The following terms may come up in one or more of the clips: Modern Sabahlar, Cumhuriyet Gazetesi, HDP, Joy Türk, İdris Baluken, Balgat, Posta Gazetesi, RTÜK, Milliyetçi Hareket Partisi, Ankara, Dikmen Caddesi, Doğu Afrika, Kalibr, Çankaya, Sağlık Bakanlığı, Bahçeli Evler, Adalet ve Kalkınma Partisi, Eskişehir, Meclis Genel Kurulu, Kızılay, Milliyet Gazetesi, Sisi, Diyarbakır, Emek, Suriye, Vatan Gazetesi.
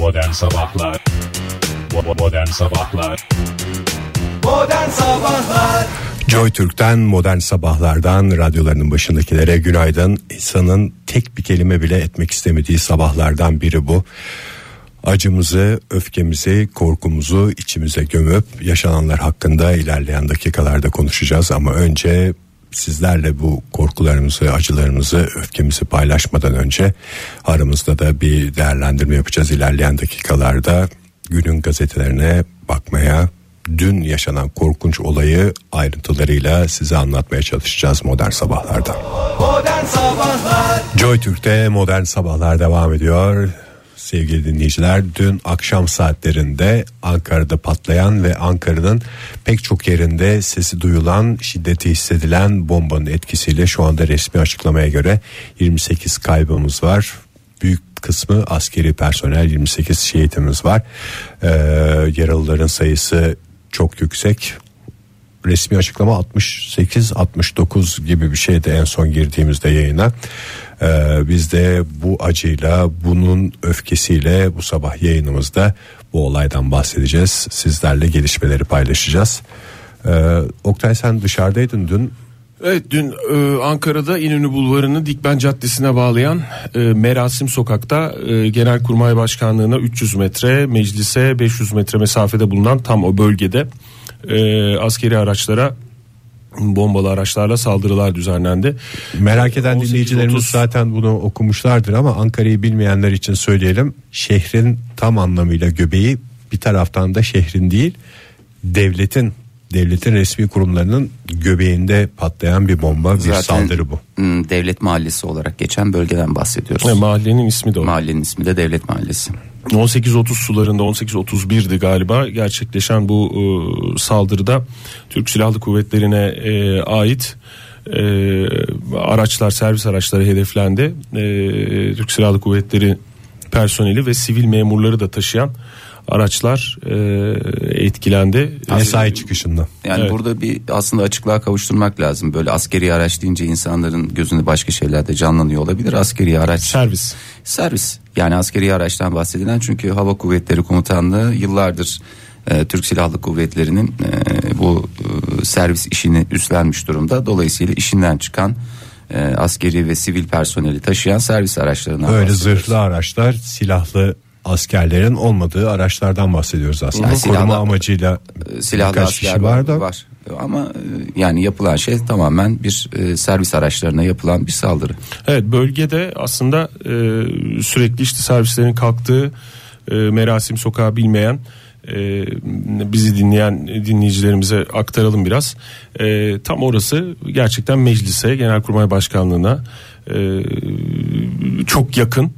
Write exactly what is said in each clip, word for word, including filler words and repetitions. Modern Sabahlar. Modern Sabahlar. Modern Sabahlar. Joy Türk'ten, Modern Sabahlar'dan radyolarının başındakilere günaydın. İnsanın tek bir kelime bile etmek istemediği sabahlardan biri bu. Acımızı, öfkemizi, korkumuzu içimize gömüp yaşananlar hakkında ilerleyen dakikalarda konuşacağız ama önce sizlerle bu korkularımızı, acılarımızı, öfkemizi paylaşmadan önce aramızda da bir değerlendirme yapacağız. İlerleyen dakikalarda günün gazetelerine bakmaya, dün yaşanan korkunç olayı ayrıntılarıyla size anlatmaya çalışacağız Modern Sabahlar'da. Modern Sabahlar. Joy Türk'te Modern Sabahlar devam ediyor. Sevgili dinleyiciler, dün akşam saatlerinde Ankara'da patlayan ve Ankara'nın pek çok yerinde sesi duyulan, şiddeti hissedilen bombanın etkisiyle şu anda resmi açıklamaya göre yirmi sekiz kaybımız var. Büyük kısmı askeri personel, yirmi sekiz şehitimiz var. Ee, yaralıların sayısı çok yüksek. Resmi açıklama altmış sekiz altmış dokuz gibi bir şeydi en son girdiğimizde yayına. Ee, biz de bu acıyla, bunun öfkesiyle bu sabah yayınımızda bu olaydan bahsedeceğiz. Sizlerle gelişmeleri paylaşacağız. Ee, Oktay, sen dışarıdaydın dün. Evet, dün e, Ankara'da İnönü Bulvarı'nı Dikmen Caddesi'ne bağlayan e, Merasim Sokak'ta e, Genelkurmay Başkanlığı'na üç yüz metre, meclise beş yüz metre mesafede bulunan tam o bölgede e, askeri araçlara, bombalı araçlarla saldırılar düzenlendi. Merak eden on sekiz, dinleyicilerimiz otuz zaten bunu okumuşlardır ama Ankara'yı bilmeyenler için söyleyelim. Şehrin tam anlamıyla göbeği, bir taraftan da şehrin değil, devletin devletin resmi kurumlarının göbeğinde patlayan bir bomba, bir zaten saldırı bu. Devlet Mahallesi olarak geçen bölgeden bahsediyoruz. E, mahallenin ismi de o. Mahallenin ismi de Devlet Mahallesi. on sekiz otuz sularında, on sekiz otuz birdi galiba gerçekleşen bu e, saldırıda Türk Silahlı Kuvvetleri'ne e, ait e, araçlar, servis araçları hedeflendi. E, Türk Silahlı Kuvvetleri personeli ve sivil memurları da taşıyan araçlar e, etkilendi. Mesai çıkışında. Yani evet, burada bir aslında açıklığa kavuşturmak lazım. Böyle askeri araç deyince insanların gözünde başka şeyler de canlanıyor olabilir. Askeri araç. Servis. Servis. Yani askeri araçtan bahsedilen, çünkü Hava Kuvvetleri Komutanlığı yıllardır e, Türk Silahlı Kuvvetleri'nin e, bu e, servis işini üstlenmiş durumda. Dolayısıyla işinden çıkan e, askeri ve sivil personeli taşıyan servis araçlarından böyle zırhlı araçlar, silahlı askerlerin olmadığı araçlardan bahsediyoruz aslında. Yani koruma silahlı, amacıyla silahlı birkaç kişi var da var. Ama yani yapılan şey tamamen bir servis araçlarına yapılan bir saldırı. Evet, bölgede aslında sürekli işte servislerin kalktığı, Merasim Sokağı bilmeyen bizi dinleyen dinleyicilerimize aktaralım biraz. Tam orası gerçekten meclise, Genelkurmay Başkanlığı'na çok yakın,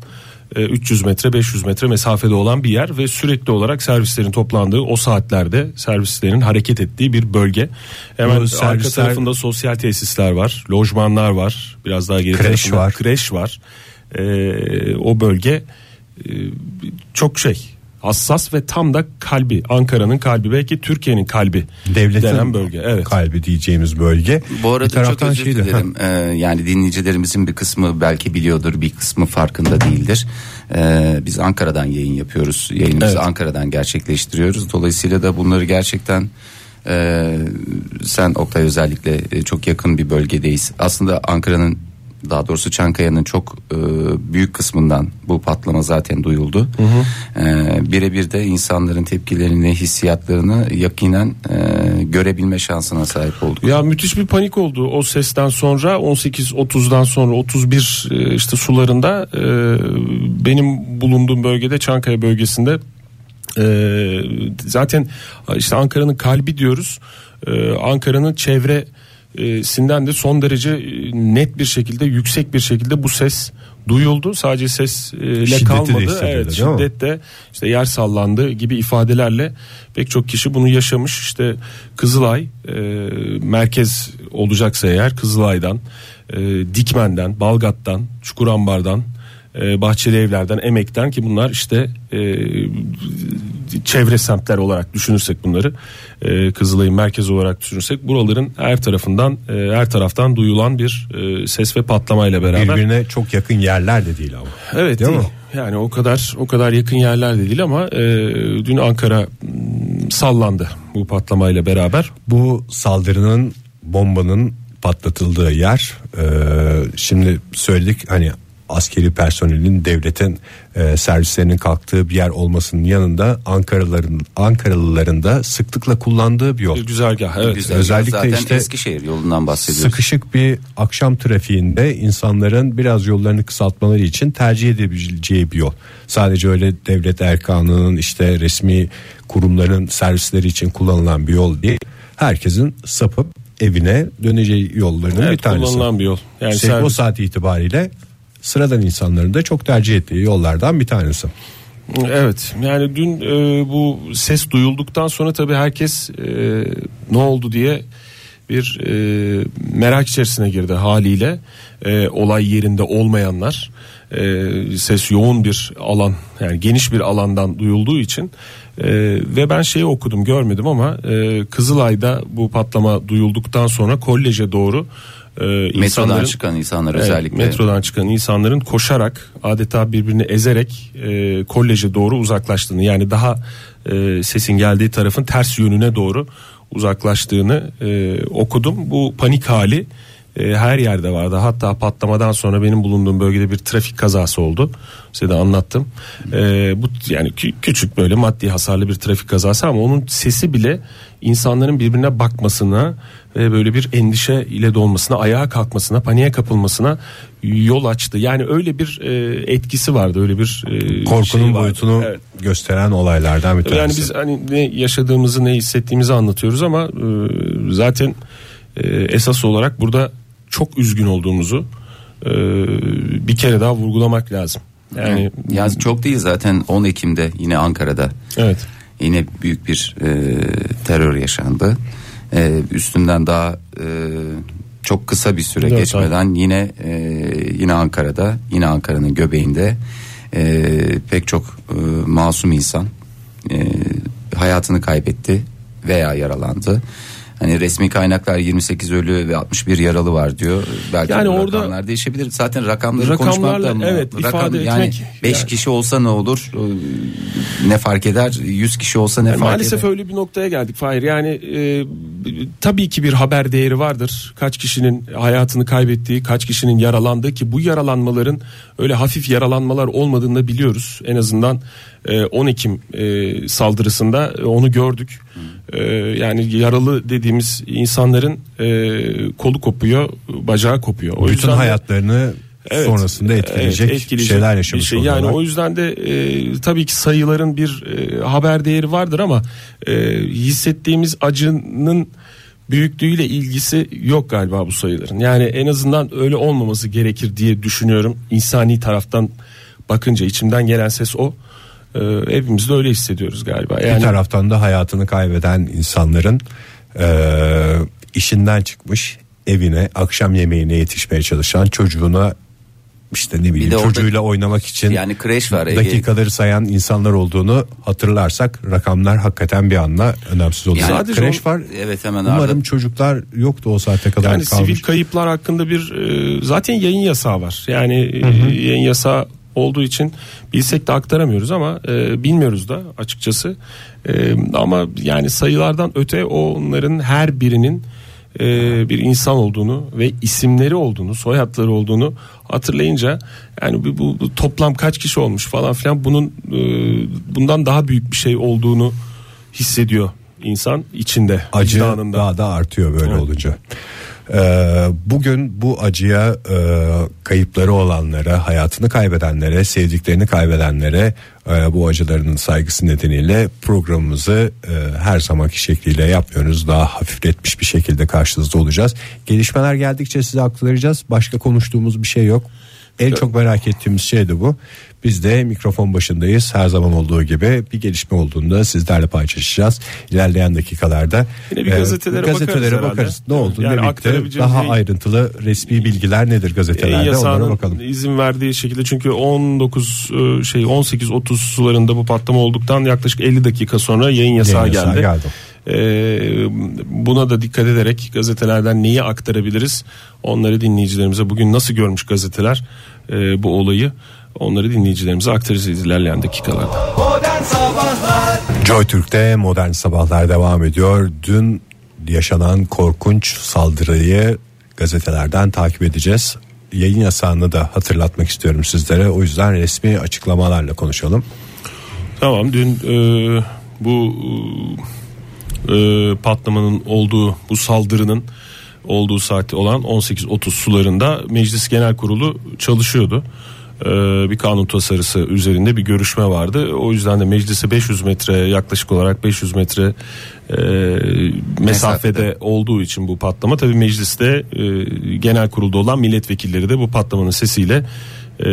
üç yüz metre beş yüz metre mesafede olan bir yer ve sürekli olarak servislerin toplandığı, o saatlerde servislerin hareket ettiği bir bölge. Hemen o servisler, arka tarafında sosyal tesisler var, lojmanlar var, biraz daha geri kreş tarafında var. kreş var. Ee, o bölge e, çok şey, hassas ve tam da kalbi, Ankara'nın kalbi, belki Türkiye'nin kalbi, devletin denen bölge. Evet, kalbi diyeceğimiz bölge. Bu arada çok özür dilerim, ee, yani dinleyicilerimizin bir kısmı belki biliyordur, bir kısmı farkında değildir. Ee, biz Ankara'dan yayın yapıyoruz, yayınımızı evet, Ankara'dan gerçekleştiriyoruz. Dolayısıyla da bunları gerçekten e, sen Oktay özellikle e, çok yakın bir bölgedeyiz. Aslında Ankara'nın, daha doğrusu Çankaya'nın çok e, büyük kısmından bu patlama zaten duyuldu. Hı hı. E, birebir de insanların tepkilerini, hissiyatlarını yakinen e, görebilme şansına sahip olduk. Ya müthiş bir panik oldu o sesten sonra. on sekiz otuzdan sonra, otuz bir e, işte sularında e, benim bulunduğum bölgede, Çankaya bölgesinde e, zaten işte Ankara'nın kalbi diyoruz. E, Ankara'nın çevre sinden de son derece net bir şekilde, yüksek bir şekilde bu ses duyuldu. Sadece sesle kalmadı. Evet, şiddet de, işte yer sallandı gibi ifadelerle pek çok kişi bunu yaşamış. İşte Kızılay e, merkez olacaksa eğer, Kızılay'dan, e, Dikmen'den, Balgat'tan, Çukurambar'dan, e, Bahçeli Evler'den, Emek'ten, ki bunlar işte e, çevre semtler olarak düşünürsek bunları, e, Kızılay'ın merkez olarak düşünürsek, buraların her tarafından e, her taraftan duyulan bir e, ses ve patlamayla beraber. Birbirine çok yakın yerler de değil ama. Evet, değil, değil mi? Yani o kadar o kadar yakın yerlerde değil ama e, dün Ankara sallandı bu patlamayla beraber. Bu saldırının, bombanın patlatıldığı yer, e, şimdi söyledik hani askeri personelin, devletin e, servislerinin kalktığı bir yer olmasının yanında Ankaralıların Ankaralıların da sıklıkla kullandığı bir yol. Güzergah, evet. Güzergah. Özellikle zaten işte Eskişehir yolundan bahsediyoruz. Sıkışık bir akşam trafiğinde insanların biraz yollarını kısaltmaları için tercih edebileceği bir yol. Sadece öyle devlet erkanının, işte resmi kurumların servisleri için kullanılan bir yol değil. Herkesin sapıp evine döneceği yollarının, evet, bir tanesi. Kullanılan bir yol. Yani işte servis... o saat itibariyle sıradan insanların da çok tercih ettiği yollardan bir tanesi. Evet, yani dün e, bu ses duyulduktan sonra tabii herkes e, ne oldu diye bir e, merak içerisine girdi haliyle. E, olay yerinde olmayanlar, e, ses yoğun bir alan, yani geniş bir alandan duyulduğu için e, ve ben şeyi okudum, görmedim ama e, Kızılay'da bu patlama duyulduktan sonra koleje doğru Ee, metrodan insanların, çıkan insanlar özellikle evet, metrodan çıkan insanların koşarak, adeta birbirini ezerek e, koleje doğru uzaklaştığını, yani daha e, sesin geldiği tarafın ters yönüne doğru uzaklaştığını e, okudum. Bu panik hali e, her yerde vardı. Hatta patlamadan sonra benim bulunduğum bölgede bir trafik kazası oldu, size de anlattım. E, bu yani küçük böyle maddi hasarlı bir trafik kazası ama onun sesi bile insanların birbirine bakmasına, böyle bir endişe ile dolmasına, ayağa kalkmasına, paniğe kapılmasına yol açtı. Yani öyle bir etkisi vardı, öyle bir korkunun şey boyutunu evet. gösteren olaylardan bir tanesi. Yani biz hani ne yaşadığımızı, ne hissettiğimizi anlatıyoruz ama zaten esas olarak burada çok üzgün olduğumuzu bir kere daha vurgulamak lazım. Yani, yani çok değil, zaten on Ekim'de yine Ankara'da evet. yine büyük bir terör yaşandı. Ee, üstünden daha e, çok kısa bir süre evet, geçmeden abi. yine e, yine Ankara'da, yine Ankara'nın göbeğinde e, pek çok e, masum insan e, hayatını kaybetti veya yaralandı. Hani resmi kaynaklar yirmi sekiz ölü ve altmış bir yaralı var diyor. Belki yani orada rakamlar değişebilir. Zaten rakamları, rakamlarla konuşmak da evet, rakam, ifade etmek. Yani beş yani. Kişi olsa ne olur? Ne fark eder? yüz kişi olsa ne yani fark maalesef eder? Maalesef öyle bir noktaya geldik Fahir. Yani e, tabii ki bir haber değeri vardır. Kaç kişinin hayatını kaybettiği, kaç kişinin yaralandığı, ki bu yaralanmaların öyle hafif yaralanmalar olmadığını da biliyoruz. En azından on Ekim saldırısında onu gördük. Yani yaralı dediğimiz insanların kolu kopuyor, bacağı kopuyor. O bütün hayatlarını evet, sonrasında etkileyecek, evet, etkileyecek şeyler yaşamış şey. Yani o yüzden de e, tabii ki sayıların bir e, haber değeri vardır ama e, hissettiğimiz acının büyüklüğüyle ilgisi yok galiba bu sayıların. Yani en azından öyle olmaması gerekir diye düşünüyorum. İnsani taraftan bakınca içimden gelen ses o. Ee, hepimiz de öyle hissediyoruz galiba. Yani... Bir taraftan da hayatını kaybeden insanların e, işinden çıkmış, evine, akşam yemeğine yetişmeye çalışan çocuğuna, işte ne bileyim çocuğuyla orada, oynamak için yani kreş var, dakikaları sayan insanlar olduğunu hatırlarsak rakamlar hakikaten bir anda önemsiz oluyor. Yani sadece kreş o, var. Evet, hemen umarım arada. Çocuklar yoktu o saate kadar. Yani kalmış. Sivil kayıplar hakkında bir e, zaten yayın yasağı var. Yani hı hı. E, yayın yasağı olduğu için bilsek de aktaramıyoruz ama e, bilmiyoruz da açıkçası. E, ama yani sayılardan öte onların her birinin e, bir insan olduğunu ve isimleri olduğunu, soyadları olduğunu hatırlayınca yani bu, bu, bu toplam kaç kişi olmuş falan filan, bunun e, bundan daha büyük bir şey olduğunu hissediyor insan içinde. Acı vicdanında. Daha da artıyor böyle evet. olunca. Bugün bu acıya, kayıpları olanlara, hayatını kaybedenlere, sevdiklerini kaybedenlere bu acılarının saygısı nedeniyle programımızı her zamanki şekliyle yapmıyoruz. Daha hafifletmiş bir şekilde karşınızda olacağız. Gelişmeler geldikçe size aktaracağız. Başka konuştuğumuz bir şey yok. En çok merak ettiğimiz şey de bu. Biz de mikrofon başındayız. Her zaman olduğu gibi bir gelişme olduğunda sizlerle paylaşacağız. İlerleyen dakikalarda yine bir gazetelere, e, gazetelere bakarız. bakarız. Ne oldu? Yani ne bitti? Daha ayrıntılı resmi bilgiler nedir gazetelerde? E, onlara bakalım. İzin verdiği şekilde, çünkü on dokuz şey on sekiz otuz sularında bu patlama olduktan yaklaşık elli dakika sonra yayın yasağı, yayın yasağı geldi. geldi. Ee, buna da dikkat ederek gazetelerden neyi aktarabiliriz, onları dinleyicilerimize, bugün nasıl görmüş gazeteler e, bu olayı, onları dinleyicilerimize aktaracağız ilerleyen dakikalarda. Joy Türk'te Modern Sabahlar devam ediyor. Dün yaşanan korkunç saldırıyı gazetelerden takip edeceğiz. Yayın yasağını da hatırlatmak istiyorum sizlere. O yüzden resmi açıklamalarla konuşalım. Tamam, dün e, bu e, patlamanın olduğu, bu saldırının olduğu saati olan on sekiz otuz sularında Meclis Genel Kurulu çalışıyordu. E, bir kanun tasarısı üzerinde bir görüşme vardı. O yüzden de meclise beş yüz metre yaklaşık olarak beş yüz metre e, mesafede olduğu için bu patlama. Tabii mecliste e, genel kurulda olan milletvekilleri de bu patlamanın sesiyle e,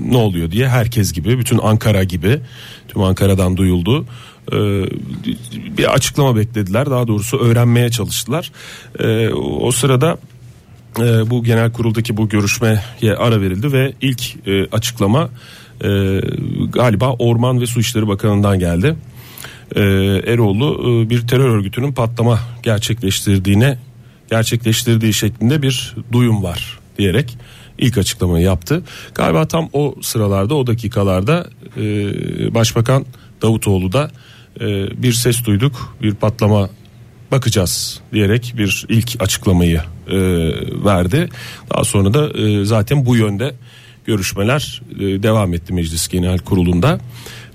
ne oluyor diye herkes gibi, bütün Ankara gibi, tüm Ankara'dan duyuldu. Bir açıklama beklediler, daha doğrusu öğrenmeye çalıştılar. O sırada bu genel kuruldaki bu görüşmeye ara verildi ve ilk açıklama galiba Orman ve Su İşleri Bakanı'ndan geldi. Eroğlu bir terör örgütünün patlama gerçekleştirdiğine gerçekleştirdiği şeklinde bir duyum var diyerek ilk açıklamayı yaptı. Galiba tam o sıralarda, o dakikalarda Başbakan Davutoğlu da bir ses duyduk, bir patlama, bakacağız diyerek bir ilk açıklamayı e, verdi. Daha sonra da e, zaten bu yönde görüşmeler e, devam etti Meclis Genel Kurulu'nda.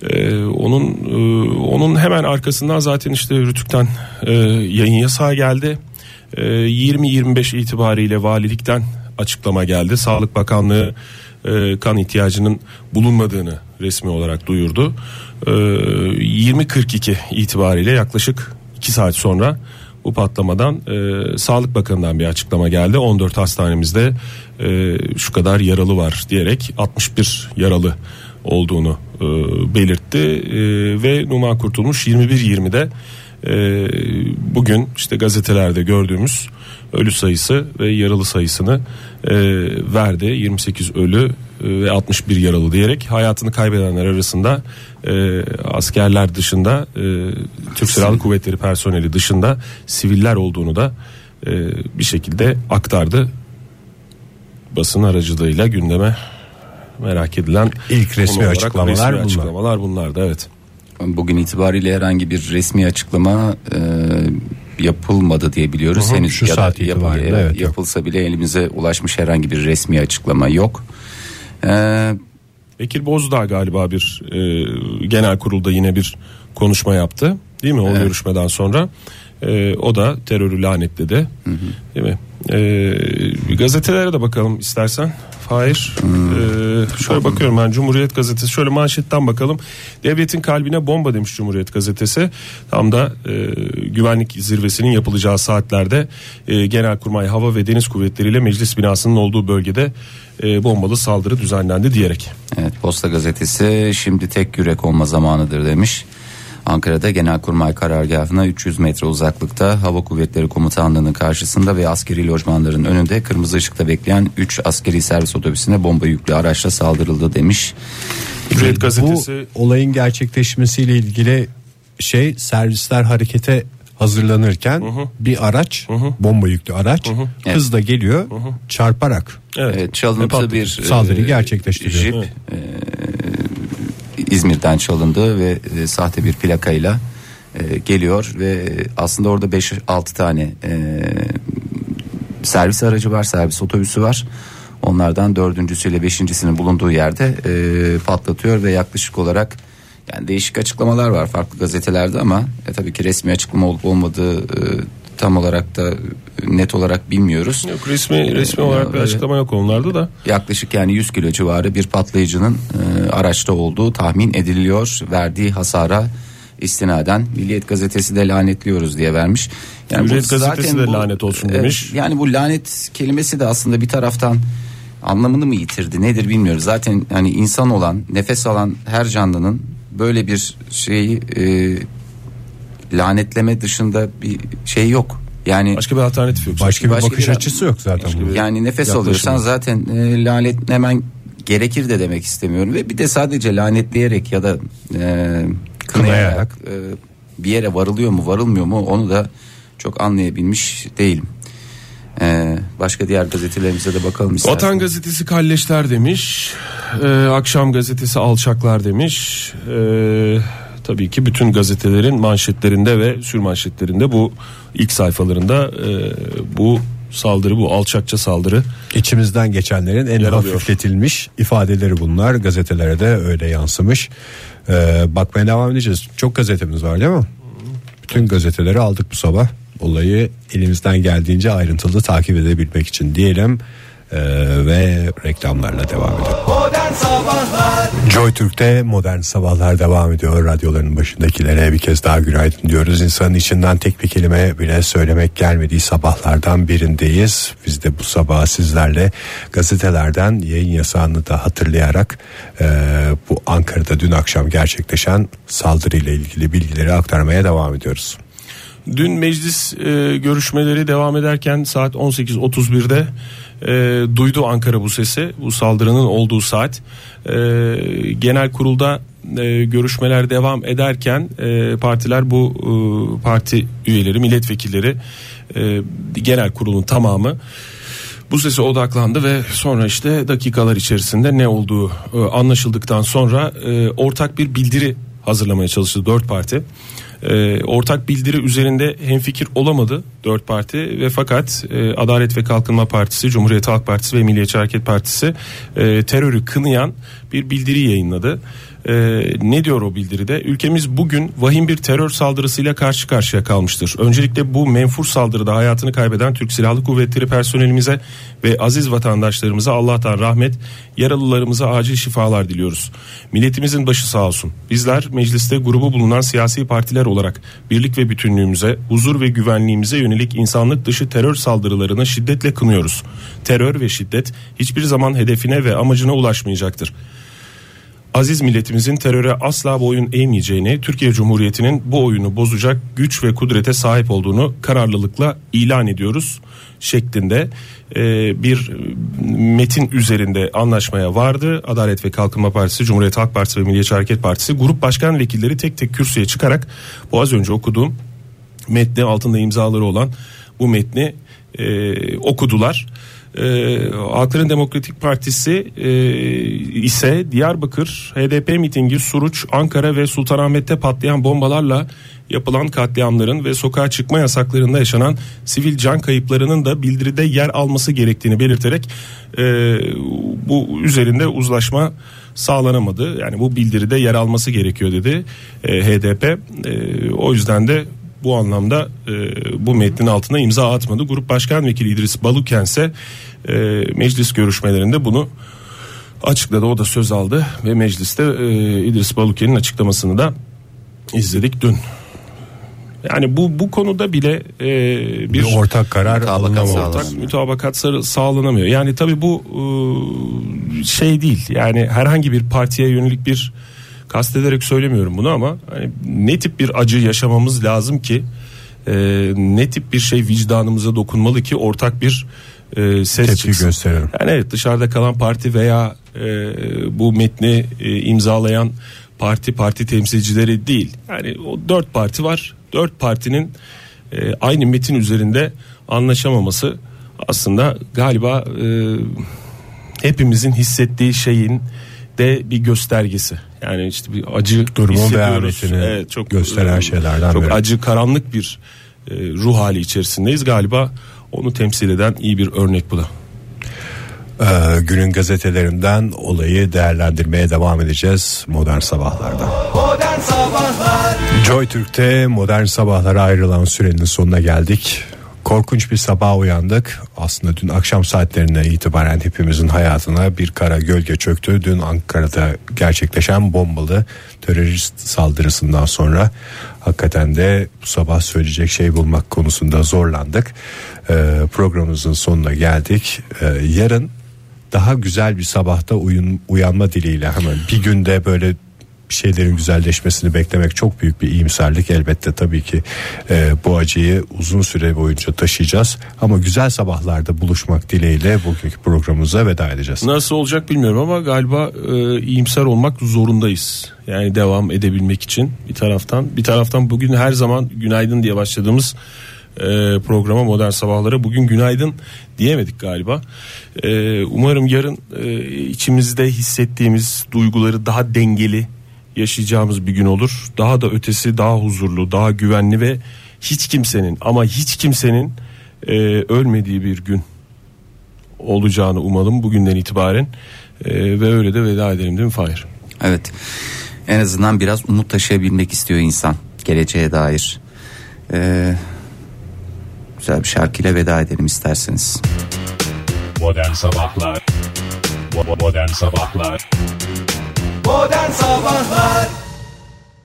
E, onun e, onun hemen arkasından zaten işte RTÜK'ten e, yayın yasağı geldi. E, yirmi yirmi beş itibariyle valilikten açıklama geldi. Sağlık Bakanlığı e, kan ihtiyacının bulunmadığını resmi olarak duyurdu. E, yirmi kırk iki itibariyle yaklaşık iki saat sonra bu patlamadan e, Sağlık Bakanı'ndan bir açıklama geldi. on dört hastanemizde e, şu kadar yaralı var diyerek altmış bir yaralı olduğunu e, belirtti. E, ve Numan Kurtulmuş yirmi bir yirmide e, bugün işte gazetelerde gördüğümüz ölü sayısı ve yaralı sayısını e, verdi. yirmi sekiz ölü ve altmış bir yaralı diyerek hayatını kaybedenler arasında e, askerler dışında e, Türk Silahlı Kuvvetleri personeli dışında siviller olduğunu da e, bir şekilde aktardı. Basın aracılığıyla gündeme merak edilen ilk resmi açıklamalar, resmi bunlar. açıklamalar bunlardı, evet. Bugün itibariyle herhangi bir resmi açıklama e, yapılmadı diye biliyoruz. Hı hı, henüz şu ya saat itibariyle yap, evet, yapılsa yok. Bile elimize ulaşmış herhangi bir resmi açıklama yok. Ee, Bekir Bozdağ galiba bir e, genel kurulda yine bir konuşma yaptı, değil mi? O evet. Görüşmeden sonra e, o da terörü lanetledi, hı hı. değil mi? E, gazetelere de bakalım istersen. Hayır. Hmm. Ee, şöyle bakıyorum ben, Cumhuriyet Gazetesi. Şöyle manşetten bakalım. Devletin kalbine bomba demiş Cumhuriyet Gazetesi. Tam da e, güvenlik zirvesinin yapılacağı saatlerde e, Genelkurmay Hava ve Deniz Kuvvetleri ile Meclis binasının olduğu bölgede e, bombalı saldırı düzenlendi diyerek. Evet, Posta Gazetesi şimdi tek yürek olma zamanıdır demiş. Ankara'da Genelkurmay karargahına üç yüz metre uzaklıkta Hava Kuvvetleri Komutanlığı'nın karşısında ve askeri lojmanların önünde kırmızı ışıkta bekleyen üç askeri servis otobüsüne bomba yüklü araçla saldırıldı demiş. Cumhuriyet Gazetesi. Bu olayın gerçekleşmesiyle ilgili şey, servisler harekete hazırlanırken uh-huh. bir araç uh-huh. bomba yüklü araç uh-huh. hızla geliyor uh-huh. çarparak. Evet, evet, çalıntı bir saldırı gerçekleştiriyor. Jip, evet. e- İzmir'den çalındı ve e, sahte bir plakayla e, geliyor ve aslında orada beş altı tane e, servis aracı var, servis otobüsü var. Onlardan dördüncüsüyle beşincisinin bulunduğu yerde e, patlatıyor ve yaklaşık olarak, yani değişik açıklamalar var farklı gazetelerde ama e, tabii ki resmi açıklama olup olmadığı e, tam olarak da net olarak bilmiyoruz. Yok, resmi resmi olarak ya, bir açıklama yok onlarda da. Yaklaşık yani yüz kilo civarı bir patlayıcının e, araçta olduğu tahmin ediliyor. Verdiği hasara istinaden Milliyet Gazetesi de lanetliyoruz diye vermiş. Yani Milliyet Gazetesi de bu, lanet olsun demiş. E, yani bu lanet kelimesi de aslında bir taraftan anlamını mı yitirdi nedir bilmiyoruz. Zaten hani insan olan, nefes alan her canlının böyle bir şeyi e, lanetleme dışında bir şey yok. Yani başka bir alternatif yok. Başka bir başka bakış bir, açısı yok zaten. Yani nefes alıyorsan zaten e, lanetlemen gerekir de demek istemiyorum ve bir de sadece lanetleyerek ya da e, kınayarak e, bir yere varılıyor mu varılmıyor mu onu da çok anlayabilmiş değilim. Ee, başka diğer gazetelerimize de bakalım istersen. Vatan gazetesi kalleşler demiş, ee, akşam gazetesi alçaklar demiş. Ee, tabii ki bütün gazetelerin manşetlerinde ve sürmanşetlerinde bu ilk sayfalarında e, bu saldırı, bu alçakça saldırı. İçimizden geçenlerin en hafifletilmiş ifadeleri bunlar, gazetelere de öyle yansımış. Ee, bakmaya devam edeceğiz. Çok gazetemiz var değil mi? Bütün gazeteleri aldık bu sabah. Olayı elimizden geldiğince ayrıntılı takip edebilmek için diyelim ee, ve reklamlarla devam edelim. Modern Sabahlar. Joy Türk'te Modern Sabahlar devam ediyor. Radyoların başındakilere bir kez daha günaydın diyoruz. İnsanın içinden tek bir kelime bile söylemek gelmediği sabahlardan birindeyiz. Biz de bu sabah sizlerle gazetelerden yayın yasağını da hatırlayarak e, bu Ankara'da dün akşam gerçekleşen saldırıyla ilgili bilgileri aktarmaya devam ediyoruz. Dün meclis e, görüşmeleri devam ederken saat on sekiz otuz birde e, duydu Ankara bu sesi, bu saldırının olduğu saat. E, genel kurulda e, görüşmeler devam ederken e, partiler, bu e, parti üyeleri, milletvekilleri, e, genel kurulun tamamı bu sese odaklandı ve sonra işte dakikalar içerisinde ne olduğu e, anlaşıldıktan sonra e, ortak bir bildiri hazırlamaya çalıştı dört parti. E, ortak bildiri üzerinde hemfikir olamadı dört parti ve fakat e, Adalet ve Kalkınma Partisi, Cumhuriyet Halk Partisi ve Milliyetçi Hareket Partisi e, terörü kınayan bir bildiri yayınladı. E, ne diyor o bildiride? Ülkemiz bugün vahim bir terör saldırısıyla karşı karşıya kalmıştır. Öncelikle bu menfur saldırıda hayatını kaybeden Türk Silahlı Kuvvetleri personelimize ve aziz vatandaşlarımıza Allah'tan rahmet, yaralılarımıza acil şifalar diliyoruz. Milletimizin başı sağ olsun. Bizler mecliste grubu bulunan siyasi partiler olarak birlik ve bütünlüğümüze, huzur ve güvenliğimize yönelik insanlık dışı terör saldırılarını şiddetle kınıyoruz. Terör ve şiddet hiçbir zaman hedefine ve amacına ulaşmayacaktır. Aziz milletimizin teröre asla boyun eğmeyeceğini, Türkiye Cumhuriyeti'nin bu oyunu bozacak güç ve kudrete sahip olduğunu kararlılıkla ilan ediyoruz şeklinde bir metin üzerinde anlaşmaya vardı. Adalet ve Kalkınma Partisi, Cumhuriyet Halk Partisi ve Milliyetçi Hareket Partisi grup başkan vekilleri tek tek kürsüye çıkarak bu az önce okuduğum metni, altında imzaları olan bu metni e, okudular. E, Halkların Demokratik Partisi e, ise Diyarbakır, H D P mitingi, Suruç, Ankara ve Sultanahmet'te patlayan bombalarla yapılan katliamların ve sokağa çıkma yasaklarında yaşanan sivil can kayıplarının da bildiride yer alması gerektiğini belirterek e, bu üzerinde uzlaşma sağlanamadı. Yani bu bildiride yer alması gerekiyor dedi e, H D P. E, o yüzden de bu anlamda e, bu metnin altına imza atmadı. Grup Başkan Vekili İdris Baluken ise e, meclis görüşmelerinde bunu açıkladı. O da söz aldı ve mecliste e, İdris Baluken'in açıklamasını da izledik dün. Yani bu bu konuda bile e, bir, bir ortak karar alınamıyor, mütabakat sağlanamıyor. Yani tabii bu e, şey değil. Yani herhangi bir partiye yönelik bir, kastederek söylemiyorum bunu ama hani ne tip bir acı yaşamamız lazım ki, e, ne tip bir şey vicdanımıza dokunmalı ki ortak bir e, ses tepki çıksın. Gösteriyorum. Yani evet, dışarıda kalan parti veya e, bu metni e, imzalayan parti, parti temsilcileri değil. Yani o dört parti var. Dört partinin e, aynı metin üzerinde anlaşamaması aslında galiba e, hepimizin hissettiği şeyin de bir göstergesi. Yani işte bir acı durumu beyanetini evet, çok gösteren şeylerden çok biri. Acı, karanlık bir e, ruh hali içerisindeyiz galiba, onu temsil eden iyi bir örnek bu da. Ee, günün gazetelerinden olayı değerlendirmeye devam edeceğiz Modern Sabahlar'da. Modern Sabahlar. Joy Türk'te Modern Sabahlar'a ayrılan sürenin sonuna geldik. Korkunç bir sabah uyandık. Aslında dün akşam saatlerinden itibaren hepimizin hayatına bir kara gölge çöktü. Dün Ankara'da gerçekleşen bombalı terörist saldırısından sonra hakikaten de bu sabah söyleyecek şey bulmak konusunda zorlandık. Ee, programımızın sonuna geldik. Ee, yarın daha güzel bir sabahta uyun, uyanma dileğiyle, hemen bir günde böyle bir şeylerin güzelleşmesini beklemek çok büyük bir iyimserlik. Elbette tabii ki e, bu acıyı uzun süre boyunca taşıyacağız ama güzel sabahlarda buluşmak dileğiyle bugünkü programımıza veda edeceğiz. Nasıl olacak bilmiyorum ama galiba e, iyimser olmak zorundayız. Yani devam edebilmek için bir taraftan bir taraftan bugün her zaman günaydın diye başladığımız e, programa, Modern Sabahlar'a bugün günaydın diyemedik galiba. E, umarım yarın e, içimizde hissettiğimiz duyguları daha dengeli yaşayacağımız bir gün olur. Daha da ötesi, daha huzurlu, daha güvenli ve hiç kimsenin ama hiç kimsenin e, ölmediği bir gün olacağını umalım bugünden itibaren. E, ve öyle de veda edelim, değil mi Fahir? Evet. En azından biraz umut taşıyabilmek istiyor insan geleceğe dair. Ee, güzel bir şarkıyla veda edelim isterseniz. Modern Sabahlar. Modern Sabahlar. Modern Sabahlar.